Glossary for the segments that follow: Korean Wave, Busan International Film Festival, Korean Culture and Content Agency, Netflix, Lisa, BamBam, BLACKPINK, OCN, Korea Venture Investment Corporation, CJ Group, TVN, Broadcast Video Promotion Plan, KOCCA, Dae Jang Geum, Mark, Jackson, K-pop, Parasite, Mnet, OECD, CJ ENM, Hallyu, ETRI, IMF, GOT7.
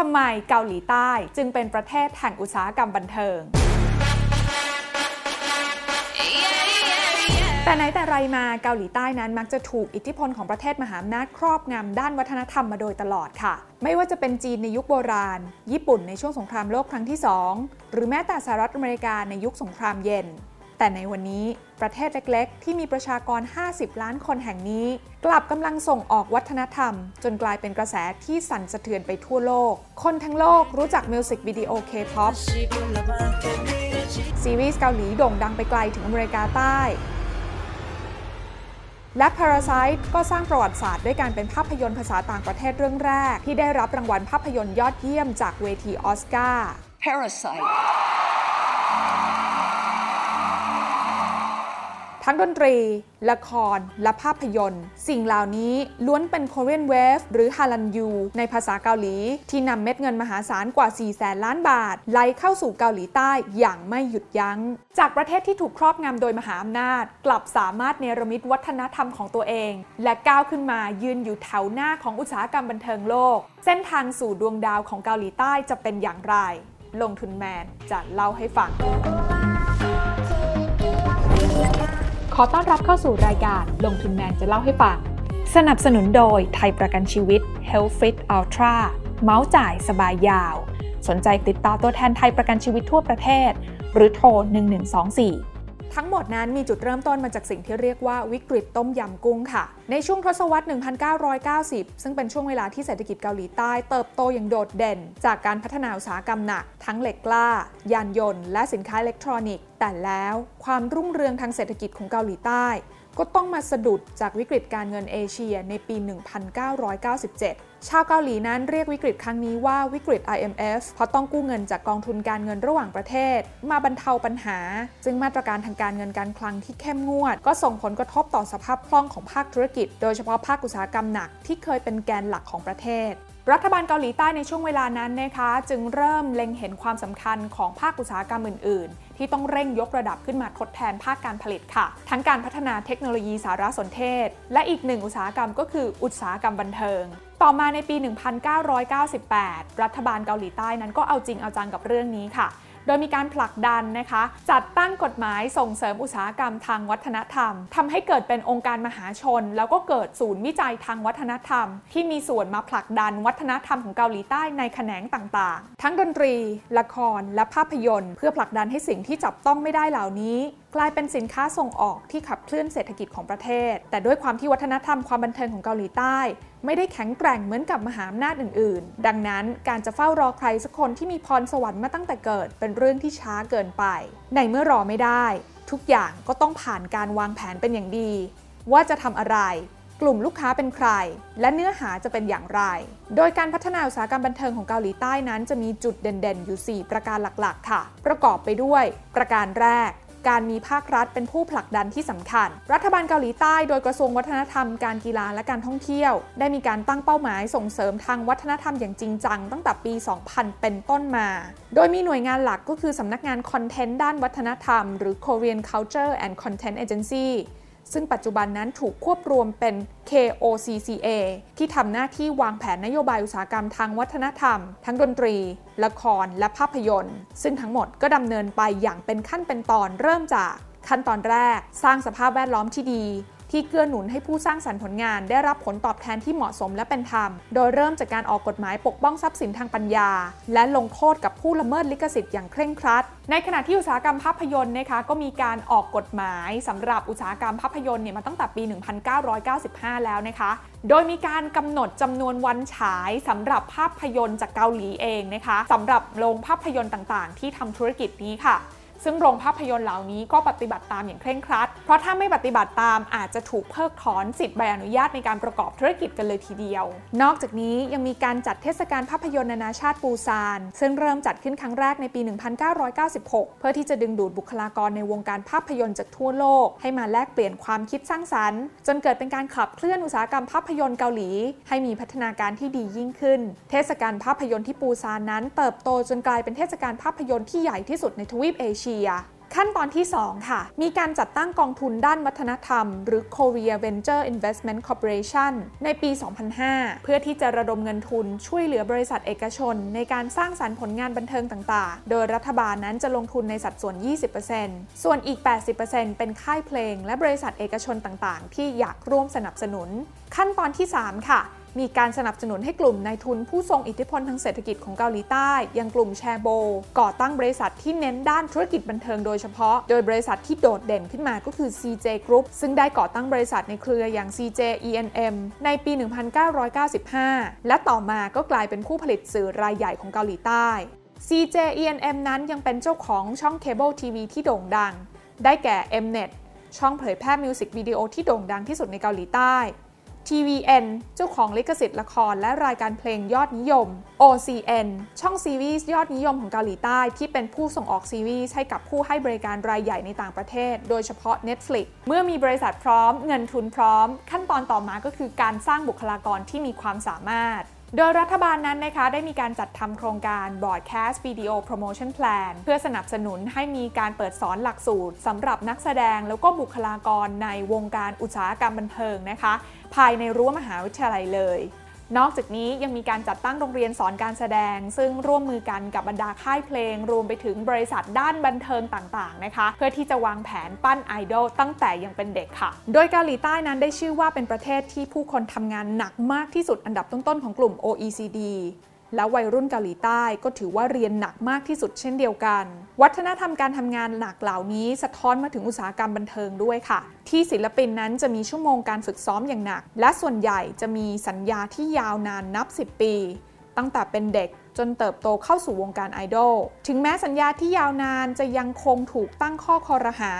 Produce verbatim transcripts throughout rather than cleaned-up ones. ทำไมเกาหลีใต้จึงเป็นประเทศแห่งอุตสาหกรรมบันเทิงแต่ไหนแต่ไรมาเกาหลีใต้นั้นมักจะถูกอิทธิพลของประเทศมหาอำนาจครอบงำด้านวัฒนธรรมมาโดยตลอดค่ะไม่ว่าจะเป็นจีนในยุคโบราณญี่ปุ่นในช่วงสงครามโลกครั้งที่สองหรือแม้แต่สหรัฐอเมริกาในยุคสงครามเย็นแต่ในวันนี้ประเทศเล็กๆที่มีประชากรห้าสิบล้านคนแห่งนี้กลับกำลังส่งออกวัฒนธรรมจนกลายเป็นกระแสที่สั่นสะเทือนไปทั่วโลกคนทั้งโลกรู้จักมิวสิกวิดีโอ K-pop ซีรีส์เกาหลีโด่งดังไปไกลถึงอเมริกาใต้และ Parasite ก็สร้างประวัติศาสตร์ด้วยการเป็นภาพยนตร์ภาษาต่างประเทศเรื่องแรกที่ได้รับรางวัลภาพยนตร์ยอดเยี่ยมจากเวทีออสการ์ Parasite ทั้งดนตรีละครและภาพยนตร์สิ่งเหล่านี้ล้วนเป็น Korean Wave หรือฮารันยูในภาษาเกาหลีที่นำเม็ดเงินมหาศาลกว่าสี่แสนล้านบาทไหลเข้าสู่เกาหลีใต้อย่างไม่หยุดยั้งจากประเทศที่ถูกครอบงำโดยมหาอำนาจกลับสามารถเนรมิตวัฒนธรรมของตัวเองและก้าวขึ้นมายืนอยู่แถวหน้าของอุตสาหกรรมบันเทิงโลกเส้นทางสู่ดวงดาวของเกาหลีใต้จะเป็นอย่างไรลงทุนแมนจะเล่าให้ฟังขอต้อนรับเข้าสู่รายการลงทุนแมนจะเล่าให้ฟังสนับสนุนโดยไทยประกันชีวิต Health Fit Ultra เมาส์จ่ายสบายยาวสนใจติดต่อตัวแทนไทยประกันชีวิตทั่วประเทศหรือโทรหนึ่งหนึ่งสองสี่ทั้งหมดนั้นมีจุดเริ่มต้นมาจากสิ่งที่เรียกว่าวิกฤตต้มยำกุ้งค่ะในช่วงทศวรรษหนึ่งพันเก้าร้อยเก้าสิบซึ่งเป็นช่วงเวลาที่เศรษฐกิจเกาหลีใต้เติบโตอย่างโดดเด่นจากการพัฒนาอุตสาหกรรมหนักทั้งเหล็กกล้ายานยนต์และสินค้าอิเล็กทรอนิกส์แต่แล้วความรุ่งเรืองทางเศรษฐกิจของเกาหลีใต้ก็ต้องมาสะดุดจากวิกฤตการเงินเอเชียในปี หนึ่งพันเก้าร้อยเก้าสิบเจ็ด ชาวเกาหลีนั้นเรียกวิกฤตครั้งนี้ว่าวิกฤต ไอ เอ็ม เอฟ เพราะต้องกู้เงินจากกองทุนการเงินระหว่างประเทศมาบรรเทาปัญหาซึ่งมาตรการทางการเงินการคลังที่เข้มงวดก็ส่งผลกระทบต่อสภาพคล่องของภาคธุรกิจโดยเฉพาะภาคอุตสาหกรรมหนักที่เคยเป็นแกนหลักของประเทศรัฐบาลเกาหลีใต้ในช่วงเวลานั้นนะคะจึงเริ่มเล็งเห็นความสำคัญของภาคอุตสาหกรรมอื่นๆที่ต้องเร่งยกระดับขึ้นมาทดแทนภาคการผลิตค่ะทั้งการพัฒนาเทคโนโลยีสารสนเทศและอีกหนึ่งอุตสาหกรรมก็คืออุตสาหกรรมบันเทิงต่อมาในปี หนึ่งพันเก้าร้อยเก้าสิบแปด รัฐบาลเกาหลีใต้นั้นก็เอาจริงเอาจังกับเรื่องนี้ค่ะโดยมีการผลักดันนะคะจัดตั้งกฎหมายส่งเสริมอุตสาหกรรมทางวัฒนธรรมทำให้เกิดเป็นองค์การมหาชนแล้วก็เกิดศูนย์วิจัยทางวัฒนธรรมที่มีส่วนมาผลักดันวัฒนธรรมของเกาหลีใต้ในแขนงต่างๆทั้งดนตรีละครและภาพยนตร์เพื่อผลักดันให้สิ่งที่จับต้องไม่ได้เหล่านี้กลายเป็นสินค้าส่งออกที่ขับเคลื่อนเศรษฐกิจของประเทศแต่ด้วยความที่วัฒนธรรมความบันเทิงของเกาหลีใต้ไม่ได้แข็งแกร่งเหมือนกับมหาอำนาจอื่นๆดังนั้นการจะเฝ้ารอใครสักคนที่มีพรสวรรค์มาตั้งแต่เกิดเป็นเรื่องที่ช้าเกินไปในเมื่อรอไม่ได้ทุกอย่างก็ต้องผ่านการวางแผนเป็นอย่างดีว่าจะทำอะไรกลุ่มลูกค้าเป็นใครและเนื้อหาจะเป็นอย่างไรโดยการพัฒนาอุตสาหกรรมบันเทิงของเกาหลีใต้นั้นจะมีจุดเด่นๆอยู่สี่ประการหลักๆค่ะประกอบไปด้วยประการแรกการมีภาครัฐเป็นผู้ผลักดันที่สำคัญรัฐบาลเกาหลีใต้โดยกระทรวงวัฒนธรรมการกีฬาและการท่องเที่ยวได้มีการตั้งเป้าหมายส่งเสริมทางวัฒนธรรมอย่างจริงจังตั้งแต่ปี สองพัน เป็นต้นมาโดยมีหน่วยงานหลักก็คือสำนักงานคอนเทนต์ด้านวัฒนธรรมหรือ Korean Culture and Content Agency ซึ่งปัจจุบันนั้นถูกควบรวมเป็น โกท เซเว่น ที่ทำหน้าที่วางแผนนโยบายอุตสาหกรรมทางวัฒนธรรมทั้งดนตรีละครและภาพยนตร์ซึ่งทั้งหมดก็ดำเนินไปอย่างเป็นขั้นเป็นตอนเริ่มจากขั้นตอนแรกสร้างสภาพแวดล้อมที่ดีที่เกื้อหนุนให้ผู้สร้างสรรค์ผลงานได้รับผลตอบแทนที่เหมาะสมและเป็นธรรมโดยเริ่มจากการออกกฎหมายปกป้องทรัพย์สินทางปัญญาและลงโทษกับผู้ละเมิดลิขสิทธิ์อย่างเคร่งครัดในขณะที่อุตสาหกรรมภาพยนตร์นะคะก็มีการออกกฎหมายสำหรับอุตสาหกรรมภาพยนตร์เนี่ยมาตั้งแต่ปี หนึ่งพันเก้าร้อยเก้าสิบห้า แล้วนะคะโดยมีการกำหนดจำนวนวันฉายสำหรับภาพยนตร์จากเกาหลีเองนะคะสำหรับโรงภาพยนตร์ต่างๆที่ทำธุรกิจนี้ค่ะซึ่งโรงภาพยนตร์เหล่านี้ก็ปฏิบัติตามอย่างเคร่งครัดเพราะถ้าไม่ปฏิบัติตามอาจจะถูกเพิกถอนสิทธิ์ใบอนุญาตในการประกอบธุรกิจกันเลยทีเดียวนอกจากนี้ยังมีการจัดเทศกาลภาพยนตร์นานาชาติปูซานซึ่งเริ่มจัดขึ้นครั้งแรกในปี หนึ่งพันเก้าร้อยเก้าสิบหก เพื่อที่จะดึงดูดบุคลากรในวงการภาพยนตร์จากทั่วโลกให้มาแลกเปลี่ยนความคิดสร้างสรรค์จนเกิดเป็นการขับเคลื่อนอุตสาหกรรมภาพยนตร์เกาหลีให้มีพัฒนาการที่ดียิ่งขึ้นเทศกาลภาพยนตร์ที่ปูซานนั้นเติบโตจนกลายเป็นเทศกาลภาพยนตร์ที่ใหญ่ที่สุดในทวีปเอเชีย ขั้นตอนที่สองค่ะมีการจัดตั้งกองทุนด้านวัฒนธรรมหรือ Korea Venture Investment Corporation ในปี สองพันห้า เพื่อที่จะระดมเงินทุนช่วยเหลือบริษัทเอกชนในการสร้างสรรค์ผลงานบันเทิงต่างๆโดยรัฐบาลนั้นจะลงทุนในสัดส่วน ยี่สิบเปอร์เซ็นต์ ส่วนอีก แปดสิบเปอร์เซ็นต์ เป็นค่ายเพลงและบริษัทเอกชนต่างๆที่อยากร่วมสนับสนุนขั้นตอนที่สามค่ะมีการสนับสนุนให้กลุ่มนายทุนผู้ทรงอิทธิพลทางเศรษฐกิจของเกาหลีใต้อย่างกลุ่มแชโบก่อตั้งบริษัทที่เน้นด้านธุรกิจบันเทิงโดยเฉพาะโดยบริษัทที่โดดเด่นขึ้นมาก็คือ ซี เจ Group ซึ่งได้ก่อตั้งบริษัทในเครืออย่าง ซี เจ อี เอ็น เอ็ม ในปี หนึ่งพันเก้าร้อยเก้าสิบห้า และต่อมาก็กลายเป็นผู้ผลิตสื่อรายใหญ่ของเกาหลีใต้ ซี เจ อี เอ็น เอ็ม นั้นยังเป็นเจ้าของช่องเคเบิลทีวีที่โด่งดังได้แก่ Mnet ช่องเผยแพร่มิวสิกวิดีโอที่โด่งดังที่สุดในเกาหลีใต้ ที วี เอ็น เจ้าของลิขสิทธิ์ละครและรายการเพลงยอดนิยม โอ ซี เอ็น ช่องซีรีส์ยอดนิยมของเกาหลีใต้ที่เป็นผู้ส่งออกซีรีส์ให้กับผู้ให้บริการรายใหญ่ในต่างประเทศโดยเฉพาะ Netflix เมื่อมีบริษัทพร้อมเงินทุนพร้อมขั้นตอนต่อมาก็คือการสร้างบุคลากรที่มีความสามารถโดยรัฐบาลนั้นนะคะได้มีการจัดทำโครงการ Broadcast Video Promotion Plan เพื่อสนับสนุนให้มีการเปิดสอนหลักสูตรสำหรับนักแสดงแล้วก็บุคลากรในวงการอุตสาหกรรมบันเทิงนะคะภายในรั้วมหาวิทยาลัยเลยนอกจากนี้ยังมีการจัดตั้งโรงเรียนสอนการแสดงซึ่งร่วมมือกันกับบรรดาค่ายเพลงรวมไปถึงบริษัทด้านบันเทิงต่างๆนะคะเพื่อที่จะวางแผนปั้นไอดอลตั้งแต่ยังเป็นเด็กค่ะโดยเกาหลีใต้นั้นได้ชื่อว่าเป็นประเทศที่ผู้คนทำงานหนักมากที่สุดอันดับต้นๆของกลุ่ม โอ อี ซี ดี แล้ววัยรุ่นเกาหลีใต้ก็ถือว่าเรียนหนักมากที่สุดเช่นเดียวกันวัฒนธรรมการทำงานหนักเหล่านี้สะท้อนมาถึงอุตสาหกรรมบันเทิงด้วยค่ะที่ศิลปินนั้นจะมีชั่วโมงการฝึกซ้อมอย่างหนักและส่วนใหญ่จะมีสัญญาที่ยาวนานนับสิบปีตั้งแต่เป็นเด็กจนเติบโตเข้าสู่วงการไอดอลถึงแม้สัญญาที่ยาวนานจะยังคงถูกตั้งข้อคอรหา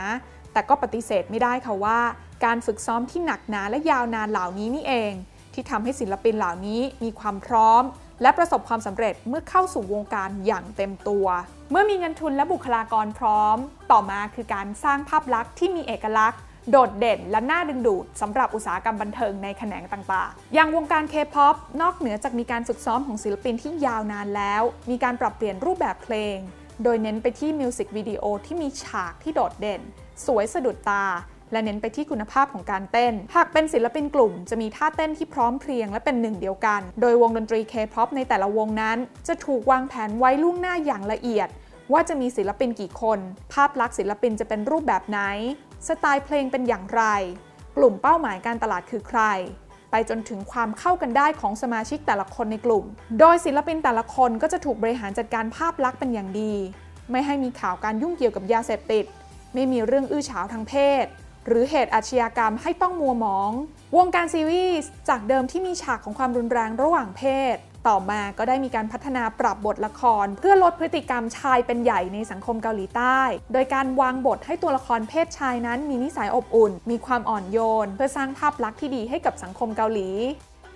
แต่ก็ปฏิเสธไม่ได้ค่ะว่าการฝึกซ้อมที่หนักหนาและยาวนานเหล่านี้นี่เองที่ทำให้ศิลปินเหล่านี้มีความพร้อมและประสบความสำเร็จเมื่อเข้าสู่วงการอย่างเต็มตัวเมื่อมีเงินทุนและบุคลากรพร้อมต่อมาคือการสร้างภาพลักษณ์ที่มีเอกลักษณ์โดดเด่นและน่าดึงดูดสำหรับอุตสาหกรรมบันเทิงในแขนงต่างๆอย่างวงการ K-pop นอกเหนือจากมีการฝึกซ้อมของศิลปินที่ยาวนานแล้วมีการปรับเปลี่ยนรูปแบบเพลงโดยเน้นไปที่มิวสิกวิดีโอที่มีฉากที่โดดเด่นสวยสะดุดตาและเน้นไปที่คุณภาพของการเต้นหากเป็นศิลปินกลุ่มจะมีท่าเต้นที่พร้อมเพรียงและเป็นหนึ่งเดียวกันโดยวงดนตรี K-pop ในแต่ละวงนั้นจะถูกวางแผนไว้ล่วงหน้าอย่างละเอียดว่าจะมีศิลปินกี่คนภาพลักษณ์ศิลปินจะเป็นรูปแบบไหนสไตล์เพลงเป็นอย่างไรกลุ่มเป้าหมายการตลาดคือใครไปจนถึงความเข้ากันได้ของสมาชิกแต่ละคนในกลุ่มโดยศิลปินแต่ละคนก็จะถูกบริหารจัดการภาพลักษณ์เป็นอย่างดีไม่ให้มีข่าวการยุ่งเกี่ยวกับยาเสพติดไม่มีเรื่องอื้อฉาวทางเพศหรือเหตุอาชญากรรมให้ต้องมัวหมองวงการซีรีส์จากเดิมที่มีฉากของความรุนแรงระหว่างเพศต่อมาก็ได้มีการพัฒนาปรับบทละครเพื่อลดพฤติกรรมชายเป็นใหญ่ในสังคมเกาหลีใต้โดยการวางบทให้ตัวละครเพศชายนั้นมีนิสัยอบอุ่นมีความอ่อนโยนเพื่อสร้างภาพลักษณ์ที่ดีให้กับสังคมเกาหลี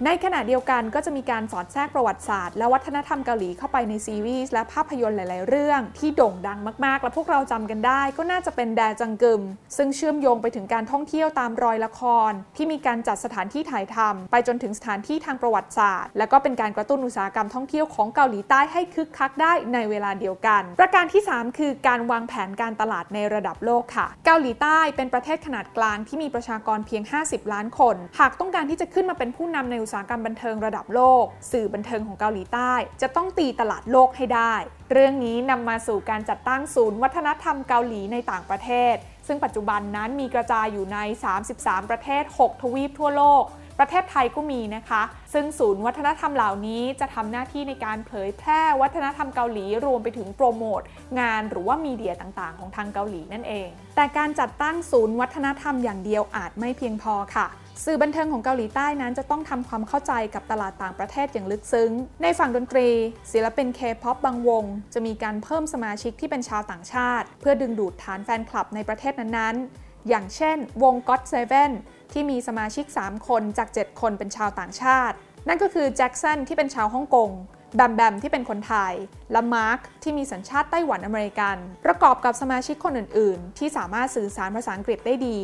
ในขณะเดียวกันก็จะมีการสอดแทรกประวัติศาสตร์และวัฒนธรรมเกาหลีเข้าไปในซีรีส์และภาพยนตร์หลายๆเรื่องที่โด่งดังมากๆและพวกเราจำกันได้ก็น่าจะเป็นแดจังกึมซึ่งเชื่อมโยงไปถึงการท่องเที่ยวตามรอยละครที่มีการจัดสถานที่ถ่ายทำไปจนถึงสถานที่ทางประวัติศาสตร์และก็เป็นการกระตุ้นอุตสาหกรรมท่องเที่ยวของเกาหลีใต้ให้คึกคักได้ในเวลาเดียวกันประการที่สามคือการวางแผนการตลาดในระดับโลกค่ะเกาหลีใต้เป็นประเทศขนาดกลางที่มีประชากรเพียงห้าสิบล้านคนหากต้องการที่จะขึ้นมาเป็นผู้นำในอุตสาหกรรมบันเทิงระดับโลกสื่อบันเทิงของเกาหลีใต้จะต้องตีตลาดโลกให้ได้เรื่องนี้นำมาสู่การจัดตั้งศูนย์วัฒนธรรมเกาหลีในต่างประเทศซึ่งปัจจุบันนั้นมีกระจายอยู่ในสามสิบสามประเทศหกทวีปทั่วโลกประเทศไทยก็มีนะคะซึ่งศูนย์วัฒนธรรมเหล่านี้จะทำหน้าที่ในการเผยแพร่วัฒนธรรมเกาหลีรวมไปถึงโปรโมทงานหรือว่ามีเดียต่างๆของทางเกาหลีนั่นเองแต่การจัดตั้งศูนย์วัฒนธรรมอย่างเดียวอาจไม่เพียงพอค่ะสื่อบันเทิงของเกาหลีใต้นั้นจะต้องทำความเข้าใจกับตลาดต่างประเทศอย่างลึกซึ้งในฝั่งดนตรีศิลปิน K-pop บางวงจะมีการเพิ่มสมาชิกที่เป็นชาวต่างชาติเพื่อดึงดูดฐานแฟนคลับในประเทศนั้นๆอย่างเช่นวง จี โอ ที เซเว่น ที่มีสมาชิกสามคนจากเจ็ดคนเป็นชาวต่างชาตินั่นก็คือแจ็คสันที่เป็นชาวฮ่องกงแบมแบมที่เป็นคนไทยและมาร์คที่มีสัญชาติไต้หวันอเมริกันประกอบกับสมาชิกคนอื่นๆที่สามารถสื่อสารภาษาอังกฤษได้ดี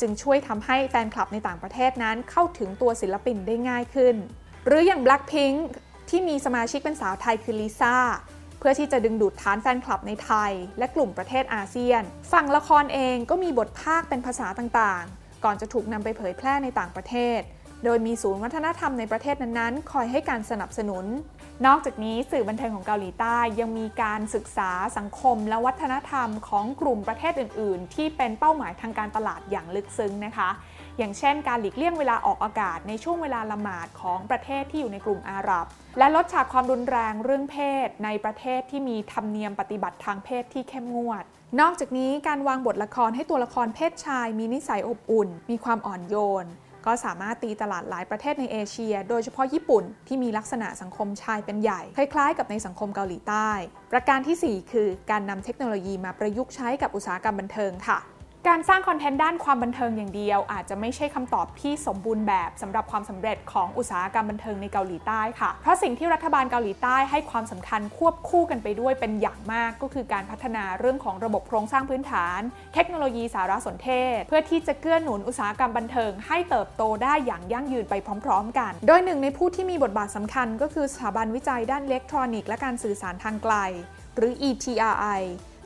จึงช่วยทำให้แฟนคลับในต่างประเทศนั้นเข้าถึงตัวศิลปินได้ง่ายขึ้นหรืออย่าง BLACKPINK ที่มีสมาชิกเป็นสาวไทยคือลิซ่า เพื่อที่จะดึงดูดฐานแฟนคลับในไทยและกลุ่มประเทศอาเซียนฝั่งละครเองก็มีบทภาคเป็นภาษาต่างๆก่อนจะถูกนำไปเผยแพร่ในต่างประเทศโดยมีศูนย์วัฒนธรรมในประเทศนั้นๆคอยให้การสนับสนุนนอกจากนี้สื่อบันเทิงของเกาหลีใต้ยังมีการศึกษาสังคมและวัฒนธรรมของกลุ่มประเทศอื่นๆที่เป็นเป้าหมายทางการตลาดอย่างลึกซึ้งนะคะอย่างเช่นการหลีกเลี่ยงเวลาออกอากาศในช่วงเวลาละหมาดของประเทศที่อยู่ในกลุ่มอาหรับและลดฉากความรุนแรงเรื่องเพศในประเทศที่มีธรรมเนียมปฏิบัติทางเพศที่เข้มงวดนอกจากนี้การวางบทละครให้ตัวละครเพศชายมีนิสัยอบอุ่นมีความอ่อนโยนก็สามารถตีตลาดหลายประเทศในเอเชียโดยเฉพาะญี่ปุ่นที่มีลักษณะสังคมชายเป็นใหญ่คล้ายๆกับในสังคมเกาหลีใต้ประการที่สี่คือการนำเทคโนโลยีมาประยุกต์ใช้กับอุตสาหกรรมบันเทิงค่ะการสร้างคอนเทนต์ด้านความบันเทิงอย่างเดียวอาจจะไม่ใช่คำตอบที่สมบูรณ์แบบสำหรับความสำเร็จของอุตสาหกรรมบันเทิงในเกาหลีใต้ค่ะเพราะสิ่งที่รัฐบาลเกาหลีใต้ให้ความสำคัญควบคู่กันไปด้วยเป็นอย่างมากก็คือการพัฒนาเรื่องของระบบโครงสร้างพื้นฐานเทคโนโลยีสารสนเทศเพื่อที่จะเกื้อหนุนอุตสาหกรรมบันเทิงให้เติบโตได้อย่างยั่งยืนไปพร้อมๆกันโดยหนึ่งในผู้ที่มีบทบาทสำคัญก็คือสถาบันวิจัยด้านอิเล็กทรอนิกส์และการสื่อสารทางไกลหรือ อี ที อาร์ ไอ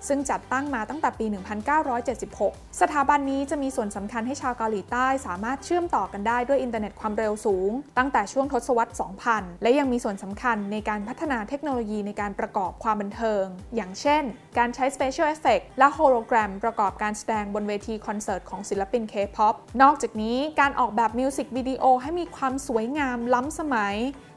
ซึ่งจัดตั้งมาตั้งแต่ปี หนึ่งพันเก้าร้อยเจ็ดสิบหก สถาบันนี้จะมีส่วนสำคัญให้ชาวเกาหลีใต้สามารถเชื่อมต่อกันได้ด้วยอินเทอร์เน็ตความเร็วสูงตั้งแต่ช่วงทศวรรษ สองพัน และยังมีส่วนสำคัญในการพัฒนาเทคโนโลยีในการประกอบความบันเทิงอย่างเช่นการใช้ Special Effect และ Hologram ประกอบการแสดงบนเวทีคอนเสิร์ตของศิลปิน K-pop นอกจากนี้การออกแบบมิวสิกวิดีโอให้มีความสวยงามล้ำสมัย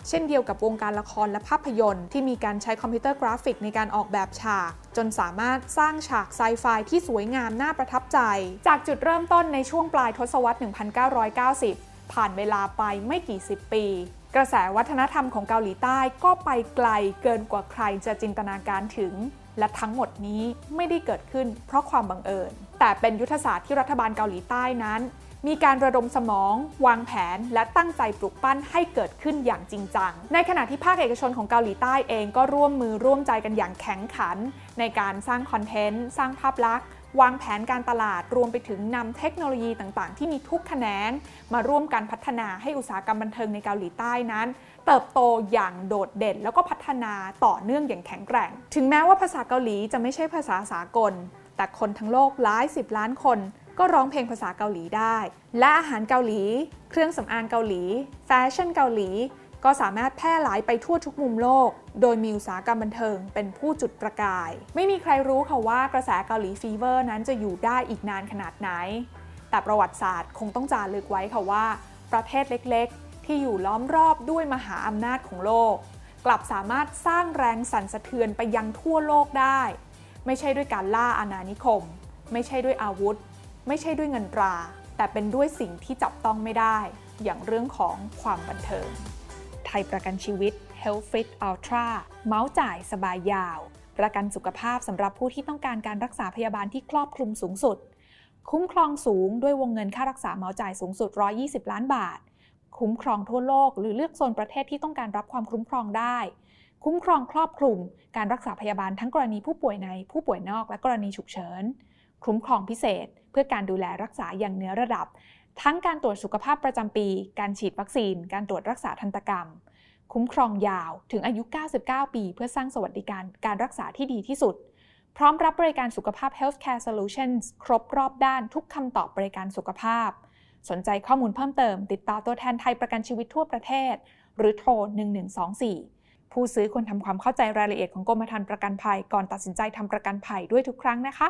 เช่นเดียวกับวงการละครและภาพยนตร์ที่มีการใช้คอมพิวเตอร์กราฟิกในการออกแบบฉากจนสามารถสร้างฉากไซไฟที่สวยงามน่าประทับใจจากจุดเริ่มต้นในช่วงปลายทศวรรษ หนึ่งพันเก้าร้อยเก้าสิบ ผ่านเวลาไปไม่กี่สิบปีกระแสวัฒนธรรมของเกาหลีใต้ก็ไปไกลเกินกว่าใครจะจินตนาการถึงและทั้งหมดนี้ไม่ได้เกิดขึ้นเพราะความบังเอิญแต่เป็นยุทธศาสตร์ที่รัฐบาลเกาหลีใต้นั้นมีการระดมสมองวางแผนและตั้งใจปลุกปั้นให้เกิดขึ้นอย่างจริงจังในขณะที่ภาคเอกชนของเกาหลีใต้เองก็ร่วมมือร่วมใจกันอย่างแข็งขันในการสร้างคอนเทนต์สร้างภาพลักษณ์วางแผนการตลาดรวมไปถึงนำเทคโนโลยีต่างๆที่มีทุกแขนงมาร่วมกันพัฒนาให้อุตสาหกรรมบันเทิงในเกาหลีใต้นั้นเติบโตอย่างโดดเด่นแล้วก็พัฒนาต่อเนื่องอย่างแข็งแกร่งถึงแม้ว่าภาษาเกาหลีจะไม่ใช่ภาษาสากลแต่คนทั้งโลกหลายสิบล้านคนก็ร้องเพลงภาษาเกาหลีได้และอาหารเกาหลีเครื่องสำอางเกาหลีแฟชั่นเกาหลีก็สามารถแพร่หลายไปทั่วทุกมุมโลกโดยมีอุตสาหกรรมบันเทิงเป็นผู้จุดประกายไม่มีใครรู้ค่ะว่ากระแสเกาหลีฟีเวอร์นั้นจะอยู่ได้อีกนานขนาดไหนแต่ประวัติศาสตร์คงต้องจารึกไว้ค่ะว่าประเทศเล็กๆที่อยู่ล้อมรอบด้วยมหาอำนาจของโลกกลับสามารถสร้างแรงสั่นสะเทือนไปยังทั่วโลกได้ไม่ใช่ด้วยการล่าอาณานิคมไม่ใช่ด้วยอาวุธไม่ใช่ด้วยเงินตราแต่เป็นด้วยสิ่งที่จับต้องไม่ได้อย่างเรื่องของความบันเทิงไทยประกันชีวิต Health Fit Ultra เมาส์จ่ายสบายยาวประกันสุขภาพสำหรับผู้ที่ต้องการการรักษาพยาบาลที่ครอบคลุมสูงสุดคุ้มครองสูงด้วยวงเงินค่ารักษาเมาส์จ่ายสูงสุดหนึ่งร้อยยี่สิบล้านบาทคุ้มครองทั่วโลกหรือเลือกโซนประเทศที่ต้องการรับความคุ้มครองได้คุ้มครองครอบคลุมการรักษาพยาบาลทั้งกรณีผู้ป่วยในผู้ป่วยนอกและกรณีฉุกเฉินคุ้มครองพิเศษเพื่อการดูแลรักษาอย่างเนื้อระดับทั้งการตรวจสุขภาพประจำปีการฉีดวัคซีนการตรวจรักษาทันตกรรมคุ้มครองยาวถึงอายุเก้าสิบเก้าปีเพื่อสร้างสวัสดิการการรักษาที่ดีที่สุดพร้อมรับบริการสุขภาพ Healthcare Solutions ครบรอบด้านทุกคำตอบบริการสุขภาพสนใจข้อมูลเพิ่มเติมติดต่อตัวแทนไทยประกันชีวิตทั่วประเทศหรือโทรหนึ่งหนึ่งสองสี่ผู้ซื้อควรทำความเข้าใจรายละเอียดของกรมธรรม์ประกันภัยก่อนตัดสินใจทำประกันภัยด้วยทุกครั้งนะคะ